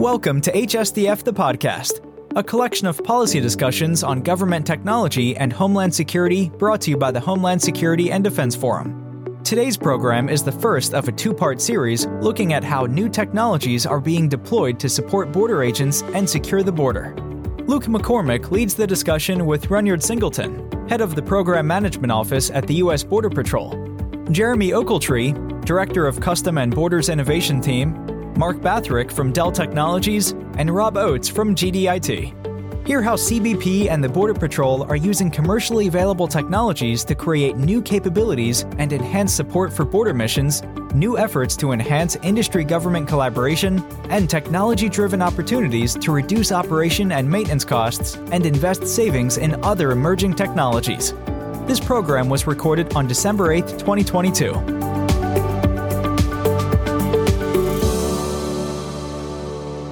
Welcome to HSDF the Podcast, a collection of policy discussions on government technology and homeland security brought to you by the Homeland Security and Defense Forum. Today's program is the first of a two-part series looking at how new technologies are being deployed to support border agents and secure the border. Luke McCormick leads the discussion with Ruynard Singleton, head of the Program Management Office at the U.S. Border Patrol, Jeremy Ochiltree, director of Custom and Border's Innovation Team, Mark Bathrick from Dell Technologies, and Rob Oates from GDIT. Hear how CBP and the Border Patrol are using commercially available technologies to create new capabilities and enhance support for border missions, new efforts to enhance industry-government collaboration, and technology-driven opportunities to reduce operation and maintenance costs and invest savings in other emerging technologies. This program was recorded on December 8, 2022.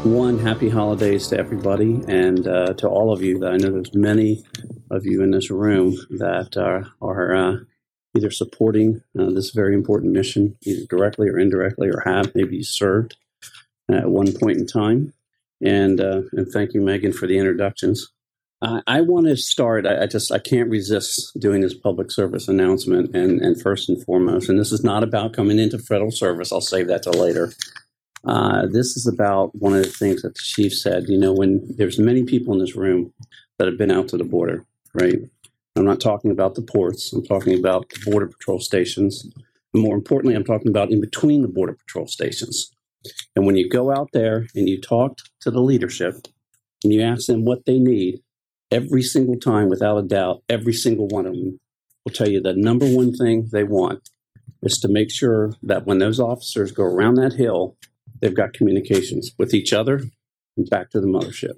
One, happy holidays to everybody and to all of you. That I know there's many of you in this room that are either supporting this very important mission, either directly or indirectly, or have maybe served at one point in time. And thank you, Megan, for the introductions. I want to start. I can't resist doing this public service announcement. And first and foremost, and this is not about coming into federal service. I'll save that till later. This is about one of the things that the chief said, when there's many people in this room that have been out to the border, right? I'm not talking about the ports. I'm talking about the border patrol stations. And more importantly, I'm talking about in between the border patrol stations. And when you go out there and you talk to the leadership and you ask them what they need, every single time, without a doubt, every single one of them will tell you the number one thing they want is to make sure that when those officers go around that hill, they've got communications with each other and back to the mothership.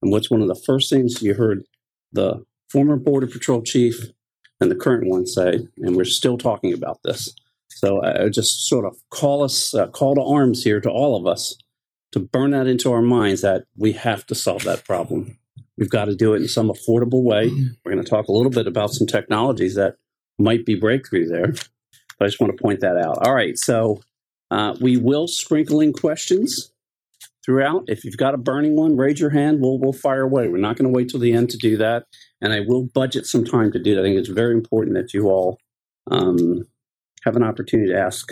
And what's one of the first things you heard the former Border Patrol chief and the current one say, and we're still talking about this. So I just sort of call to arms here to all of us to burn that into our minds that we have to solve that problem. We've got to do it in some affordable way. We're going to talk a little bit about some technologies that might be breakthrough there. But I just want to point that out. All right, so we will sprinkle in questions throughout. If you've got a burning one, raise your hand. We'll fire away. We're not going to wait till the end to do that. And I will budget some time to do that. I think it's very important that you all have an opportunity to ask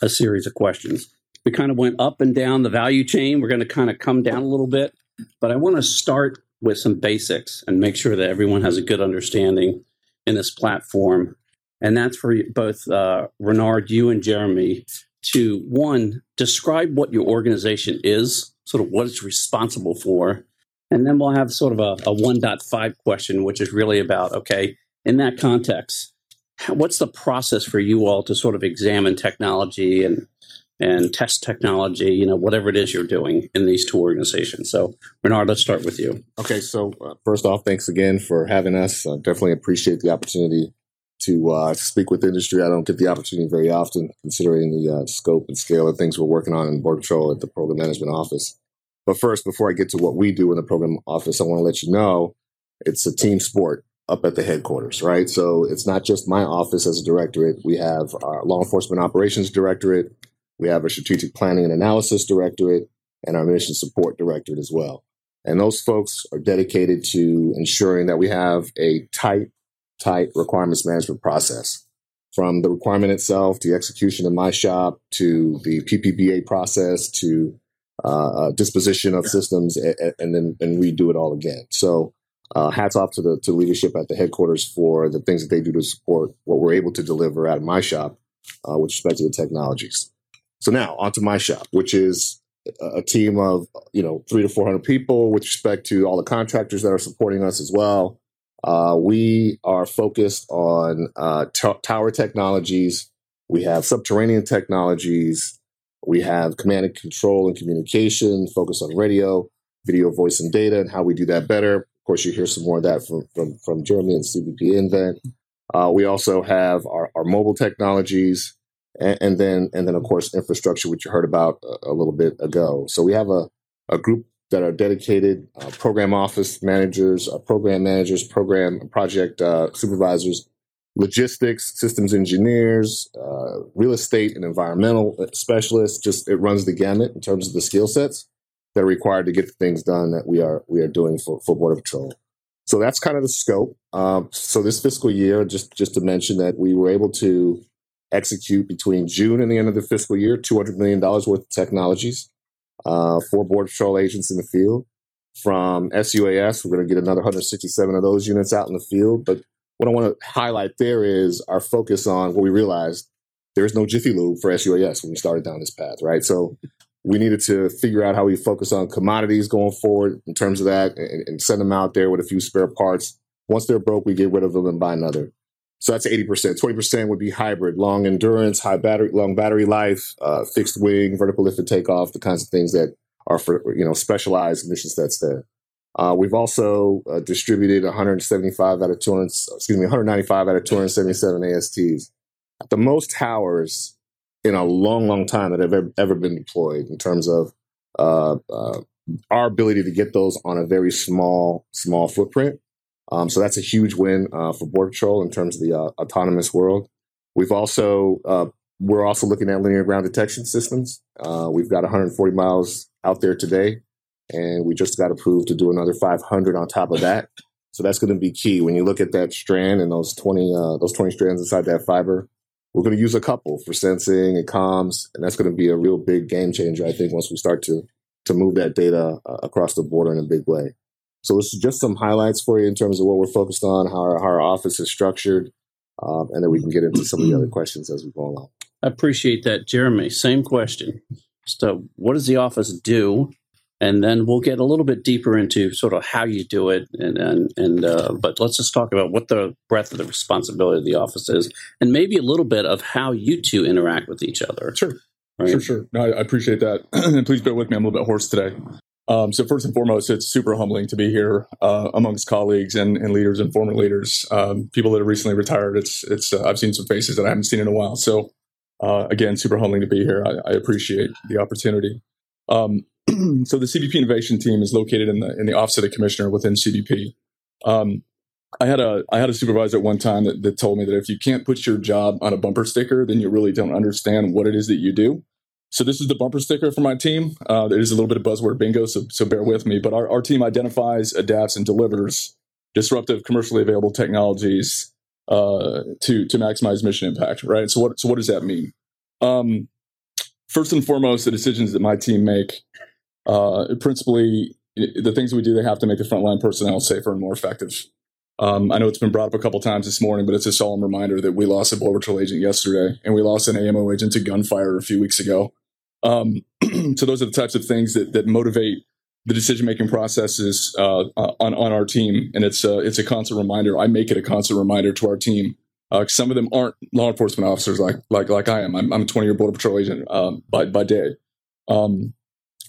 a series of questions. We kind of went up and down the value chain. We're going to kind of come down a little bit. But I want to start with some basics and make sure that everyone has a good understanding in this platform. And that's for both Ruynard, you and Jeremy, to, one, describe what your organization is, sort of what it's responsible for, and then we'll have sort of a 1.5 question, which is really about, okay, in that context, what's the process for you all to sort of examine technology and test technology, whatever it is you're doing in these two organizations. So, Ruynard, let's start with you. Okay, so first off, thanks again for having us. I definitely appreciate the opportunity to speak with industry. I don't get the opportunity very often, considering the scope and scale of things we're working on in Border Patrol at the Program Management Office. But first, before I get to what we do in the Program Office, I want to let you know it's a team sport up at the headquarters, right? So it's not just my office as a directorate. We have our Law Enforcement Operations Directorate. We have our Strategic Planning and Analysis Directorate and our Mission Support Directorate as well. And those folks are dedicated to ensuring that we have a tight requirements management process, from the requirement itself to execution in my shop to the PPBA process to disposition of systems, and then we do it all again. So hats off to the leadership at the headquarters for the things that they do to support what we're able to deliver out of my shop with respect to the technologies. So now onto my shop, which is a team of 300 to 400 people with respect to all the contractors that are supporting us as well. We are focused on tower technologies. We have subterranean technologies. We have command and control and communication, focus on radio, video, voice, and data, and how we do that better. Of course, you hear some more of that from Jeremy and CBP Invent. We also have our mobile technologies, and then of course infrastructure, which you heard about a little bit ago. So we have a group that are dedicated program office managers, program managers, program project supervisors, logistics, systems engineers, real estate and environmental specialists. It runs the gamut in terms of the skill sets. that are required to get the things done that we are doing for Border Patrol. So that's kind of the scope. So this fiscal year, just to mention that we were able to execute between June and the end of the fiscal year, $200 million worth of technologies for Border Patrol agents in the field. From SUAS, we're going to get another 167 of those units out in the field. But what I want to highlight there is our focus on what we realized. There is no Jiffy Lube for SUAS when we started down this path, right? So we needed to figure out how we focus on commodities going forward in terms of that and send them out there with a few spare parts. Once they're broke, we get rid of them and buy another. So that's 80%. 20% would be hybrid, long endurance, high battery, long battery life, fixed wing, vertical lift and takeoff, the kinds of things that are for, specialized mission sets there. We've also distributed 195 out of 277 ASTs. The most towers in a long, long time that have ever been deployed in terms of our ability to get those on a very small footprint. So that's a huge win for Border Patrol in terms of the autonomous world. We're also looking at linear ground detection systems. We've got 140 miles out there today, and we just got approved to do another 500 on top of that. So that's going to be key. When you look at that strand and those 20 strands inside that fiber, we're going to use a couple for sensing and comms, and that's going to be a real big game changer, I think, once we start to move that data across the border in a big way. So this is just some highlights for you in terms of what we're focused on, how our office is structured, and then we can get into some of the other questions as we go along. I appreciate that, Jeremy. Same question. So what does the office do? And then we'll get a little bit deeper into sort of how you do it. But let's just talk about what the breadth of the responsibility of the office is and maybe a little bit of how you two interact with each other. Sure. Right? Sure. No, I appreciate that. And please bear with me. I'm a little bit hoarse today. So first and foremost, it's super humbling to be here amongst colleagues and leaders and former leaders, people that have recently retired. I've seen some faces that I haven't seen in a while. So again, super humbling to be here. I appreciate the opportunity. So the CBP Innovation Team is located in the Office of the Commissioner within CBP. I had a supervisor at one time that told me that if you can't put your job on a bumper sticker, then you really don't understand what it is that you do. So this is the bumper sticker for my team. There is a little bit of buzzword bingo, so bear with me. But our team identifies, adapts, and delivers disruptive, commercially available technologies to maximize mission impact, right? So what does that mean? First and foremost, the decisions that my team make, principally the things we do, they have to make the frontline personnel safer and more effective. I know it's been brought up a couple times this morning, but it's a solemn reminder that we lost a Border Patrol agent yesterday, and we lost an AMO agent to gunfire a few weeks ago. So those are the types of things that motivate the decision-making processes on our team, and it's a constant reminder. I make it a constant reminder to our team. Some of them aren't law enforcement officers like I am. I'm a 20-year Border Patrol agent by day.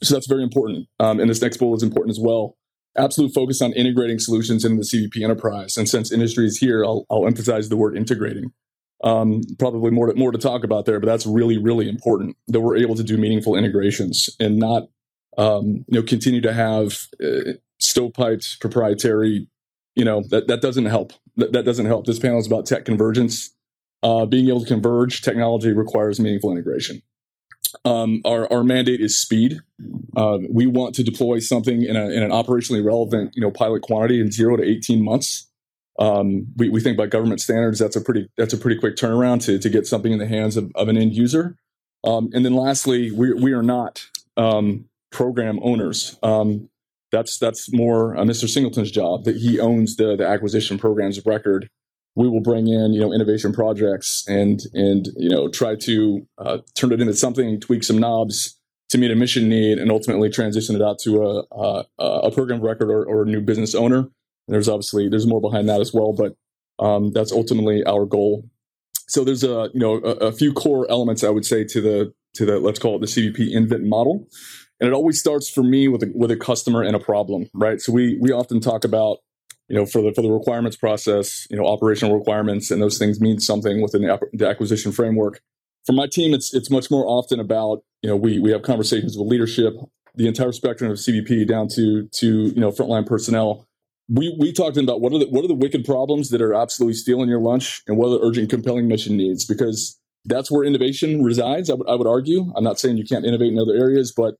So that's very important, and this next bullet is important as well. Absolute focus on integrating solutions into the CBP enterprise. And since industry is here, I'll emphasize the word integrating. Probably more to talk about there, but that's really, really important that we're able to do meaningful integrations and not continue to have stovepiped proprietary. That doesn't help. That doesn't help. This panel is about tech convergence. Being able to converge technology requires meaningful integration. Our mandate is speed. We want to deploy something in an operationally relevant, pilot quantity in 0 to 18 months. We think by government standards, that's a pretty quick turnaround to get something in the hands of an end user. And then lastly, we are not program owners. That's more Mr. Singleton's job, that he owns the acquisition programs of record. We will bring in, innovation projects and try to turn it into something, tweak some knobs to meet a mission need, and ultimately transition it out to a program record or a new business owner. And there's more behind that as well, but that's ultimately our goal. So there's a few core elements I would say to the let's call it the CBP Invent model, and it always starts for me with a customer and a problem, right? So we often talk about, for the requirements process, operational requirements and those things mean something within the acquisition framework. For my team, it's much more often about, we have conversations with leadership, the entire spectrum of CBP down to frontline personnel. We talk to them about what are the wicked problems that are absolutely stealing your lunch, and what are the urgent, compelling mission needs, because that's where innovation resides. I would argue. I'm not saying you can't innovate in other areas, but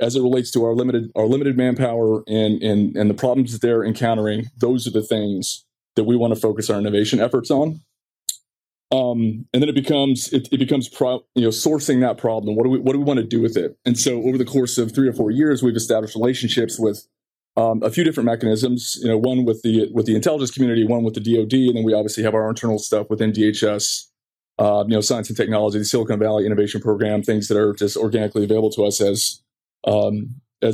as it relates to our limited manpower and the problems that they're encountering. Those are the things that we want to focus our innovation efforts on. And then it becomes sourcing that problem. What do we want to do with it? And so over the course of 3 or 4 years, we've established relationships with a few different mechanisms. You know, one with the intelligence community, one with the DoD, and then we obviously have our internal stuff within DHS. Science and technology, the Silicon Valley Innovation Program, things that are just organically available to us as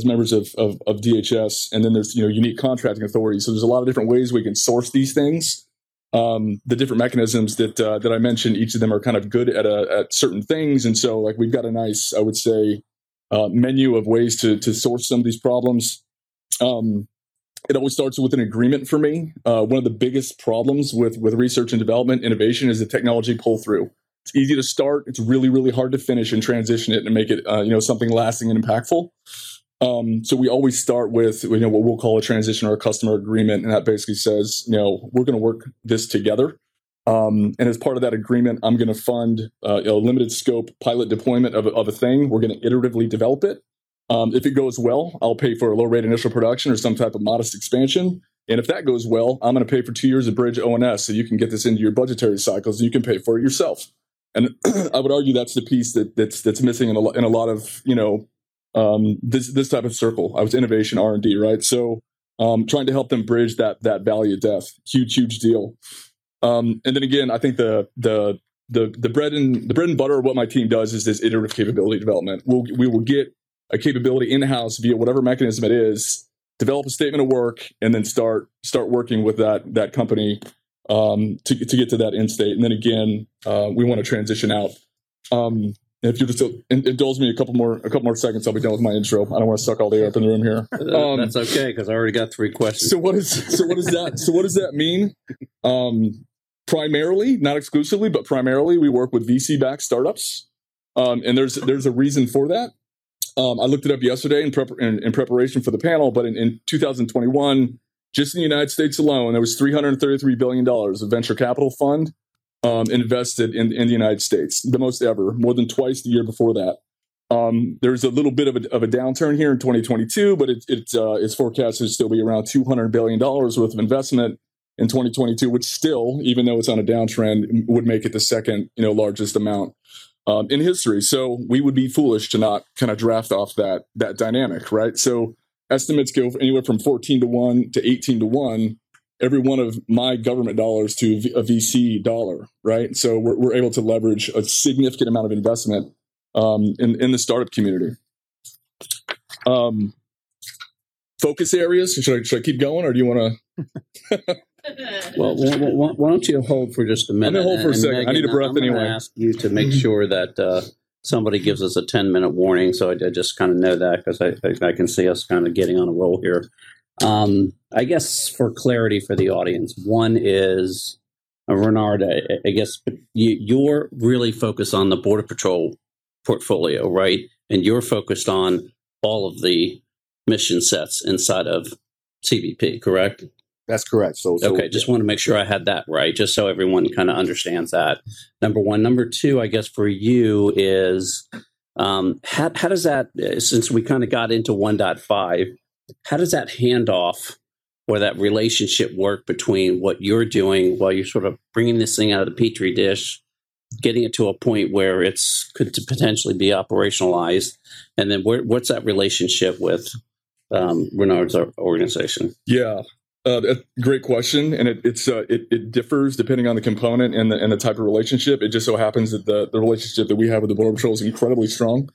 members of DHS. And then there's unique contracting authorities. So there's a lot of different ways we can source these things. The different mechanisms that I mentioned, each of them are kind of good at certain things. And so like we've got a nice, I would say, menu of ways to source some of these problems. It always starts with an agreement for me. One of the biggest problems with research and development innovation is the technology pull through. It's easy to start. It's really, really hard to finish and transition it and make it, something lasting and impactful. So we always start with what we'll call a transition or a customer agreement, and that basically says we're going to work this together. And as part of that agreement, I'm going to fund a limited scope pilot deployment of a thing. We're going to iteratively develop it. If it goes well, I'll pay for a low rate initial production or some type of modest expansion. And if that goes well, I'm going to pay for 2 years of bridge O&S so you can get this into your budgetary cycles and you can pay for it yourself. And I would argue that's the piece that's missing in a lot of this type of circle. I was innovation R&D, right? So trying to help them bridge that value depth, huge deal. And then again, I think the bread and butter of what my team does is this iterative capability development. We will get a capability in-house via whatever mechanism it is, develop a statement of work, and then start working with that company to get to that end state. And then again, we want to transition out. If you just indulge me a couple more seconds, I'll be done with my intro. I don't want to suck all the air up in the room here. That's okay, because I already got 3 questions. So what does that mean? Primarily, not exclusively, but primarily, we work with VC-backed startups, and there's a reason for that. I looked it up yesterday in preparation for the panel, but in 2021, just in the United States alone, there was $333 billion of venture capital fund invested in the United States, the most ever, more than twice the year before that. There's a little bit of a downturn here in 2022, but it's forecast to still be around $200 billion worth of investment in 2022, which still, even though it's on a downtrend, would make it the second largest amount in history. So we would be foolish to not kind of draft off that dynamic, right? So estimates go anywhere from 14 to 1 to 18 to 1, every one of my government dollars to a VC dollar, right? So we're able to leverage a significant amount of investment in the startup community. Focus areas, should I keep going or do you want to... Well, why don't you hold for just a minute? I'm going to hold for a second. Megan, I need a breath anyway. I'm going to ask you to make sure that somebody gives us a 10-minute warning, so I just kind of know that because I can see us kind of getting on a roll here. I guess for clarity for the audience, one is, Ruynard, I guess you're really focused on the Border Patrol portfolio, right? And you're focused on all of the mission sets inside of CBP, correct? That's correct. So okay, just want to make sure I had that right, just so everyone kind of understands that. Number one. Number two, I guess for you is, how does that, since we kind of got into 1.5, how does that handoff or that relationship work between what you're doing while you're sort of bringing this thing out of the Petri dish, getting it to a point where it's could potentially be operationalized, and then what's that relationship with Ruynard's organization? Yeah. Great question, and it differs depending on the component and the type of relationship. It just so happens that the relationship that we have with the Border Patrol is incredibly strong.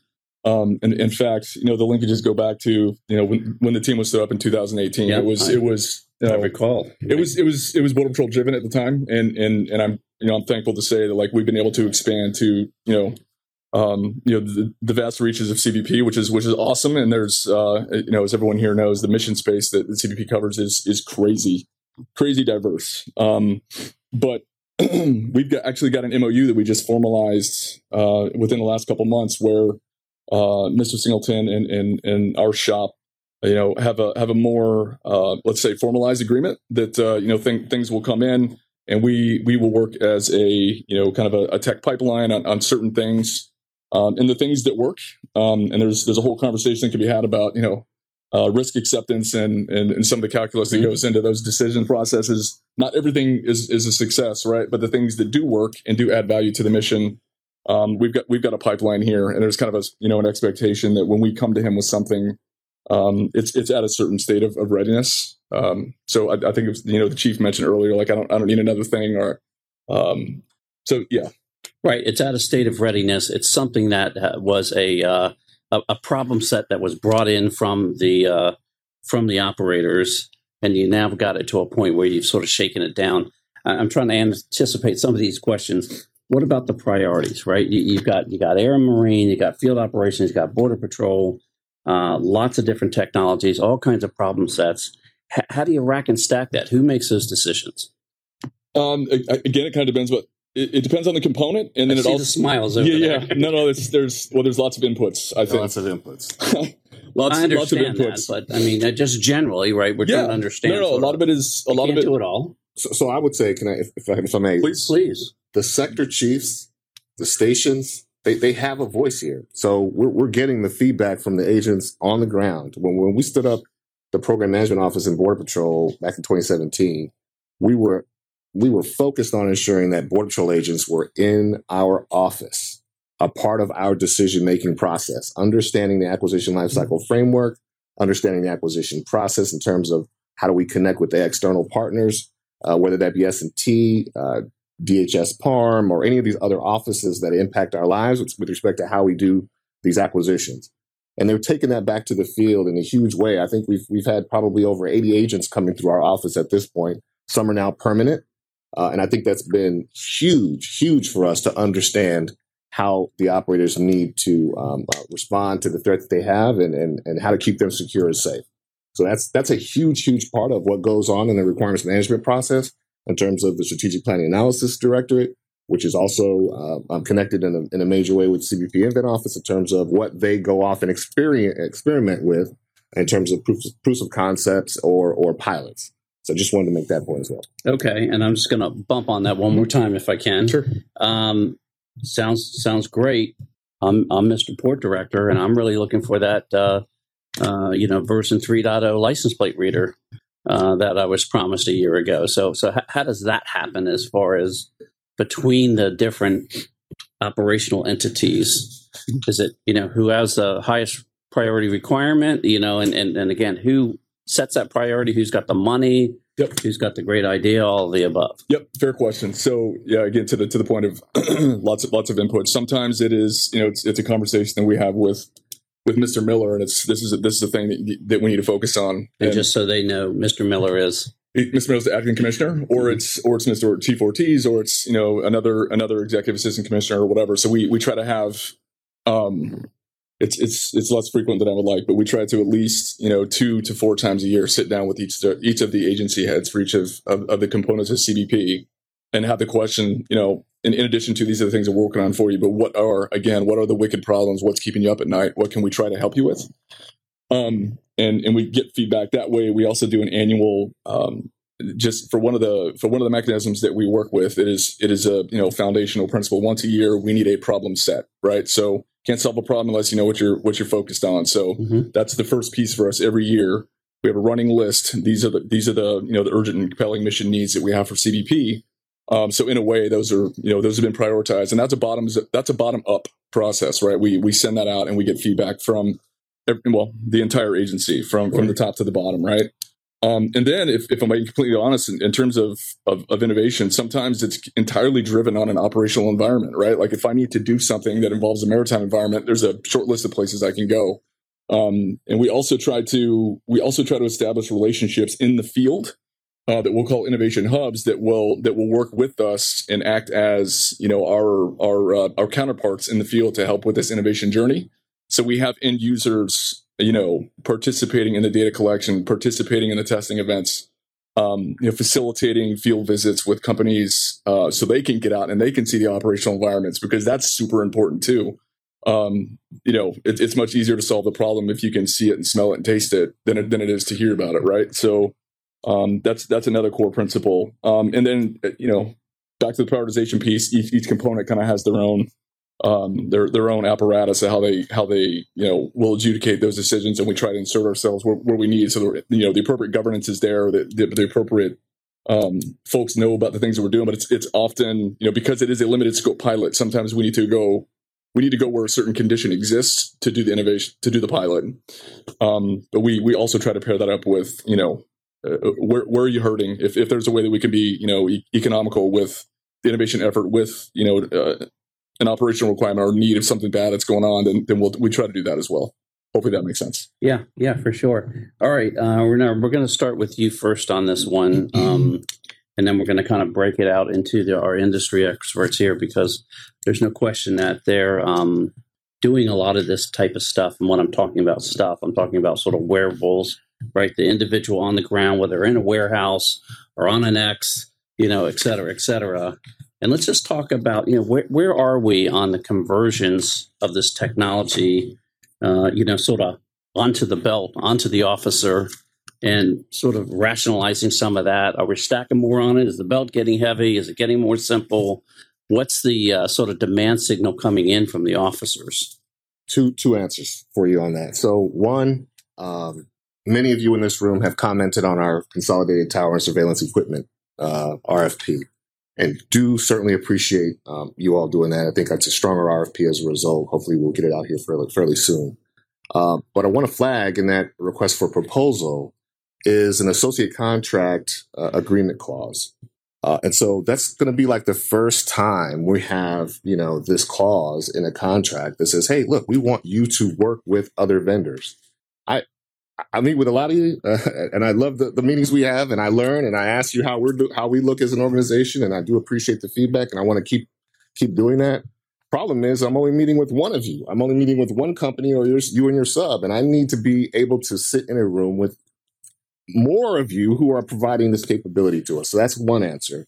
And in fact, the linkages go back to when the team was set up in 2018. Yep, I recall. It was Border Patrol driven at the time, and I'm I'm thankful to say that like we've been able to expand to the vast reaches of CBP, which is awesome. And there's, as everyone here knows, the mission space that the CBP covers is crazy diverse. But we've actually got an MOU that we just formalized within the last couple months, where Mr. Singleton and our shop, have a more let's say formalized agreement that things will come in, and we will work as a kind of a tech pipeline on certain things. and the things that work. And there's a whole conversation that can be had about, you know, risk acceptance and some of the calculus that goes into those decision processes. Not everything is a success, right? But the things that do work and do add value to the mission, we've got a pipeline here, and there's kind of an expectation that when we come to him with something, it's at a certain state of readiness. So I think it was, the chief mentioned earlier, like I don't need another thing, or so yeah, right. It's at a state of readiness. It's something that was a problem set that was brought in from the operators, and you now got it to a point where you've sort of shaken it down. I'm trying to anticipate some of these questions. What about the priorities, right? You've got Air and Marine, you got Field Operations, you got Border Patrol, lots of different technologies, all kinds of problem sets. How do you rack and stack that? Who makes those decisions? Again, it kind of depends what. It depends on the component, and then I see it also the smiles. Over there. No. There's lots of inputs. I think lots of inputs. lots of inputs. That, but I mean, just generally, right? We're trying to understand. No. A lot of it. Can't do it all. So I would say, if I may, please. The sector chiefs, the stations, they have a voice here. So we're getting the feedback from the agents on the ground. When we stood up the Program Management Office in Border Patrol back in 2017, we were focused on ensuring that Border Patrol agents were in our office, a part of our decision-making process, understanding the acquisition lifecycle framework, understanding the acquisition process in terms of how do we connect with the external partners, whether that be S&T, DHS PARM, or any of these other offices that impact our lives with respect to how we do these acquisitions. And they're taking that back to the field in a huge way. I think we've had probably over 80 agents coming through our office at this point. Some are now permanent. And I think that's been huge for us to understand how the operators need to respond to the threats they have and how to keep them secure and safe. So that's a huge part of what goes on in the requirements management process in terms of the Strategic Planning Analysis Directorate, which is also connected in a major way with CBP Invent Office in terms of what they go off and experiment with in terms of proofs of concepts or pilots. So just wanted to make that point as well. Okay, and I'm just going to bump on that one more time if I can. Sure. Sounds great. I'm Mr. Port Director, and I'm really looking for that, version 3.0 license plate reader that I was promised a year ago. So how does that happen as far as between the different operational entities? Is it, who has the highest priority requirement, and again, who sets that priority, who's got the money, yep. Who's got the great idea, all of the above. Yep, fair question. So yeah, again, to the point of lots of input. Sometimes it is, it's a conversation that we have with Mr. Miller, and this is the thing that we need to focus on. And just so they know, Mr. Miller's the acting commissioner, or mm-hmm. it's Mr. Chief Ortiz, or it's another executive assistant commissioner or whatever. So we try to have. It's less frequent than I would like, but we try to at least 2 to 4 times a year sit down with each of the agency heads for each of the components of CBP, and have the question in addition to these are the things we're working on for you, but what are the wicked problems? What's keeping you up at night? What can we try to help you with? And we get feedback that way. We also do an annual just for one of the mechanisms that we work with. It is a foundational principle. Once a year, we need a problem set, right? So. Can't solve a problem unless you know what you're focused on. So mm-hmm. That's the first piece for us every year. We have a running list. These are the the urgent and compelling mission needs that we have for CBP. So in a way, those have been prioritized, and that's a bottom up process, right? We send that out and we get feedback from the entire agency from the top to the bottom, right? And then if I'm being completely honest, in terms of innovation, sometimes it's entirely driven on an operational environment, right? Like if I need to do something that involves a maritime environment, there's a short list of places I can go. And we also try to establish relationships in the field that we'll call innovation hubs that will work with us and act as, our counterparts in the field to help with this innovation journey. So we have end users participating in the data collection, participating in the testing events, facilitating field visits with companies so they can get out and they can see the operational environments, because that's super important too. It's much easier to solve the problem if you can see it and smell it and taste it than it is to hear about it, right? So that's another core principle. And then, back to the prioritization piece, each component kind of has their own their own apparatus of how they will adjudicate those decisions, and we try to insert ourselves where we need, so that, the appropriate governance is there, that the appropriate folks know about the things that we're doing. But it's often, because it is a limited scope pilot, sometimes we need to go where a certain condition exists to do the innovation, to do the pilot. But we also try to pair that up with where are you hurting? If there's a way that we can be economical with the innovation effort, with an operational requirement or need of something bad that's going on, then we try to do that as well. Hopefully that makes sense. Yeah, for sure. All right, Ruynard, we're going to start with you first on this one, and then we're going to kind of break it out into our industry experts here, because there's no question that they're doing a lot of this type of stuff. And when I'm talking about stuff, I'm talking about sort of wearables, right? The individual on the ground, whether in a warehouse or on an X, et cetera, et cetera. And let's just talk about, where are we on the conversions of this technology, sort of onto the belt, onto the officer, and sort of rationalizing some of that. Are we stacking more on it? Is the belt getting heavy? Is it getting more simple? What's the sort of demand signal coming in from the officers? Two answers for you on that. So one, many of you in this room have commented on our Consolidated Tower and Surveillance Equipment RFP. And do certainly appreciate you all doing that. I think that's a stronger RFP as a result. Hopefully we'll get it out here fairly soon. But I want to flag in that request for proposal is an associate contract agreement clause. And so that's going to be like the first time we have, this clause in a contract that says, hey, look, we want you to work with other vendors. I meet with a lot of you, and I love the meetings we have, and I learn, and I ask you how we look as an organization, and I do appreciate the feedback, and I want to keep doing that. Problem is, I'm only meeting with one of you. I'm only meeting with one company, or you and your sub, and I need to be able to sit in a room with more of you who are providing this capability to us. So that's one answer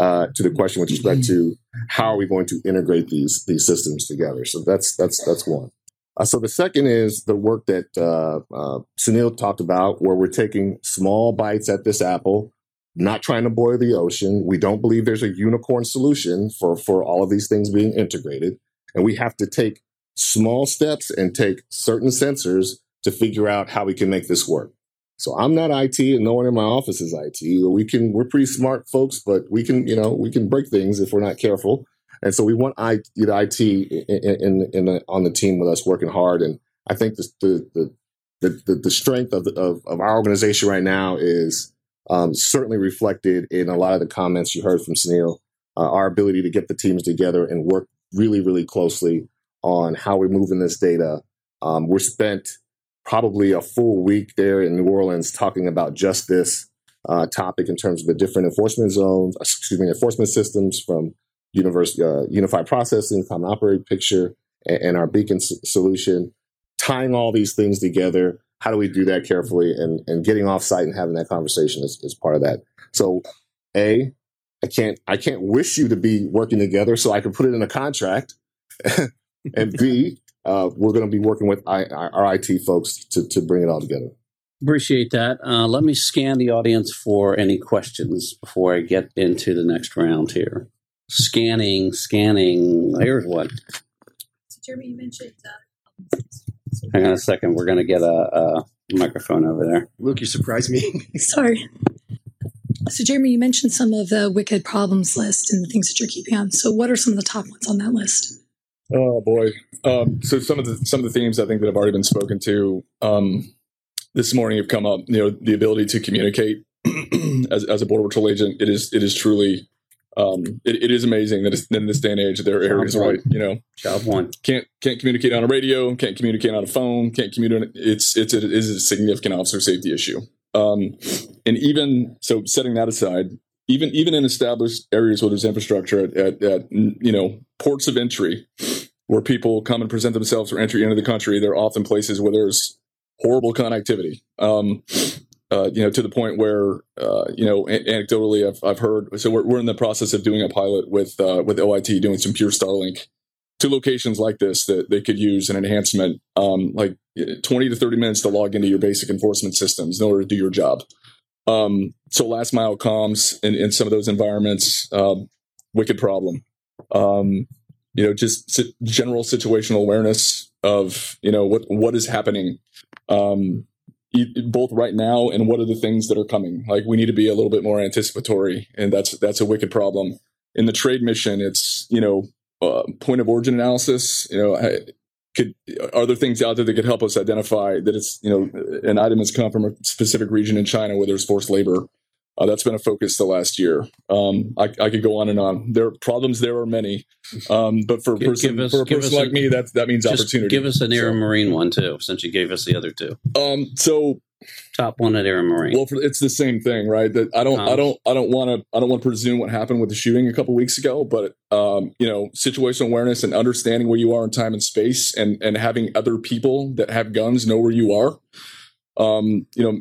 to the question with respect to how are we going to integrate these systems together. So that's one. So the second is the work that Sunil talked about, where we're taking small bites at this apple, not trying to boil the ocean. We don't believe there's a unicorn solution for all of these things being integrated. And we have to take small steps and take certain sensors to figure out how we can make this work. So I'm not IT, and no one in my office is IT. We're pretty smart folks, but we can break things if we're not careful. And so we want IT on the team with us working hard. And I think the strength of our organization right now is certainly reflected in a lot of the comments you heard from Sunil, our ability to get the teams together and work really, really closely on how we're moving this data. We're spent probably a full week there in New Orleans talking about just this topic in terms of the different enforcement systems from Universe, Unified processing, common operating picture, and our beacon solution, tying all these things together. How do we do that carefully? And getting off site and having that conversation is part of that. So, I can't wish you to be working together so I can put it in a contract. And B, we're going to be working with our IT folks to bring it all together. Appreciate that. Let me scan the audience for any questions before I get into the next round here. Scanning. Here's one. Jeremy, you mentioned. Hang on a second. We're going to get a microphone over there. Luke, you surprised me. Sorry. So, Jeremy, you mentioned some of the wicked problems list and the things that you're keeping on. So, what are some of the top ones on that list? Oh boy. So, some of the themes I think that have already been spoken to this morning have come up. The ability to communicate as a Border Patrol agent. It is truly. It is amazing that in this day and age there are areas where can't communicate on a radio, can't communicate on a phone, can't communicate. It is a significant officer safety issue. And even so, setting that aside, even in established areas where there's infrastructure at ports of entry where people come and present themselves for entry into the country, there are often places where there's horrible connectivity. To the point where, anecdotally, I've heard. So we're in the process of doing a pilot with OIT, doing some pure Starlink to locations like this that they could use an enhancement, like 20 to 30 minutes to log into your basic enforcement systems in order to do your job. So last mile comms in some of those environments, wicked problem. you know, just general situational awareness of, you know, what is happening, both right now and what are the things that are coming. Like, we need to be a little bit more anticipatory, and that's a wicked problem. In the trade mission, it's, you know, point of origin analysis. You know, are there things out there that could help us identify that it's, you know, an item has come from a specific region in China where there's forced labor? That's been a focus the last year. I could go on and on. There are problems. There are many. But for a person like me, that means opportunity. Give us an Air and Marine one too, since you gave us the other two. So top one at Air and Marine. Well, it's the same thing, right? That I don't want to presume what happened with the shooting a couple weeks ago, but you know, situational awareness and understanding where you are in time and space, and having other people that have guns know where you are. You know,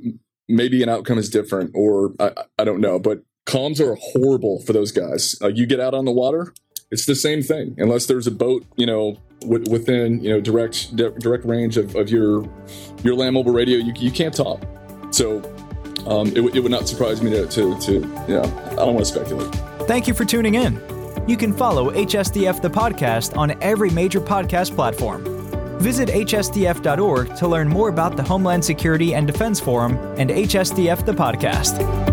maybe an outcome is different, or I don't know, but comms are horrible for those guys. You get out on the water, it's the same thing, unless there's a boat, you know, within, you know, direct range of your land mobile radio, you can't talk. So it would not surprise me to you know, I don't want to speculate. Thank you for tuning in. You can follow HSDF the podcast on every major podcast platform. Visit hsdf.org to learn more about the Homeland Security and Defense Forum and HSDF the podcast.